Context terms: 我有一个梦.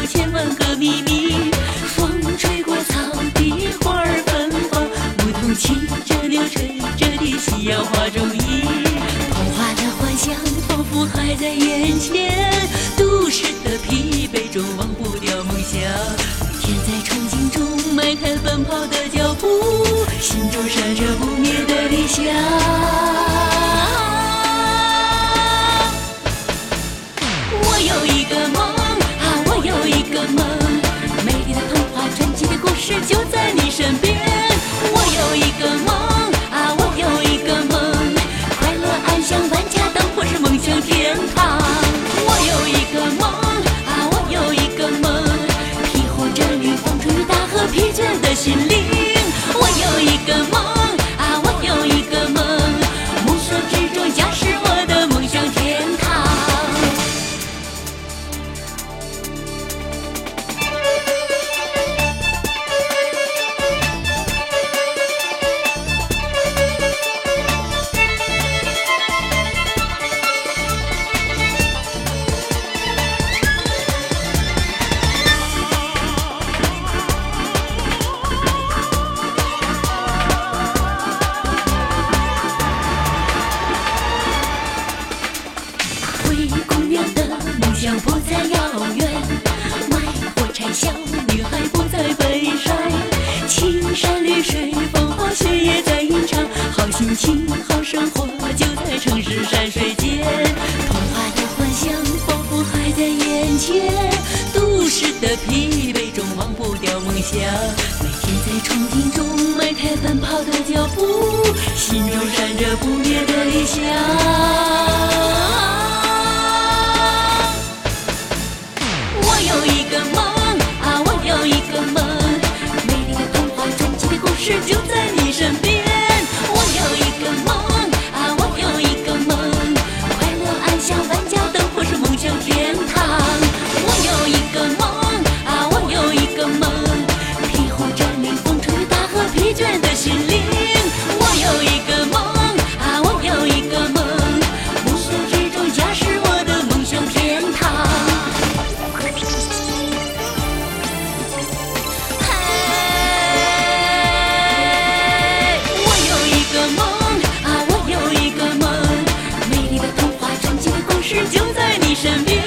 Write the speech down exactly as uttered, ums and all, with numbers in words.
有千万个秘密。风吹过草地，花儿芬芳，牧童骑着牛吹着笛，夕阳花中意。童话的幻想仿佛还在眼前，都市的疲惫中忘不掉梦想。每天在憧憬中迈开奔跑的脚步，心中闪着不灭的理想。是就在你身边，我有一个梦啊，我有一个梦，快乐安详万家灯火是梦想天堂。我有一个梦啊，我有一个梦，庇护着女风吹大河疲倦的心灵。我有一个梦啊，我有一个梦，梦想之中家是我的梦想天堂。不再遥远，卖火柴小女孩不再悲伤，青山绿水风花雪也在吟唱，好心情好生活就在城市山水间。童话的幻想仿佛还在眼前，都市的疲惫中忘不掉梦想。每天在憧憬中迈开奔跑的脚步，心中闪着不灭的理想。我有一个梦啊，我有一个梦，美丽的童话传奇的故事就在你身边。我有一个梦啊，我有一个梦，快乐安详万家灯火是梦想天堂。我有一个梦啊，我有一个梦，庇护着你风吹大河疲倦的心灵。我有一个梦啊，我有一个梦，梦想之中家是我的梦想天堂。就在你身边。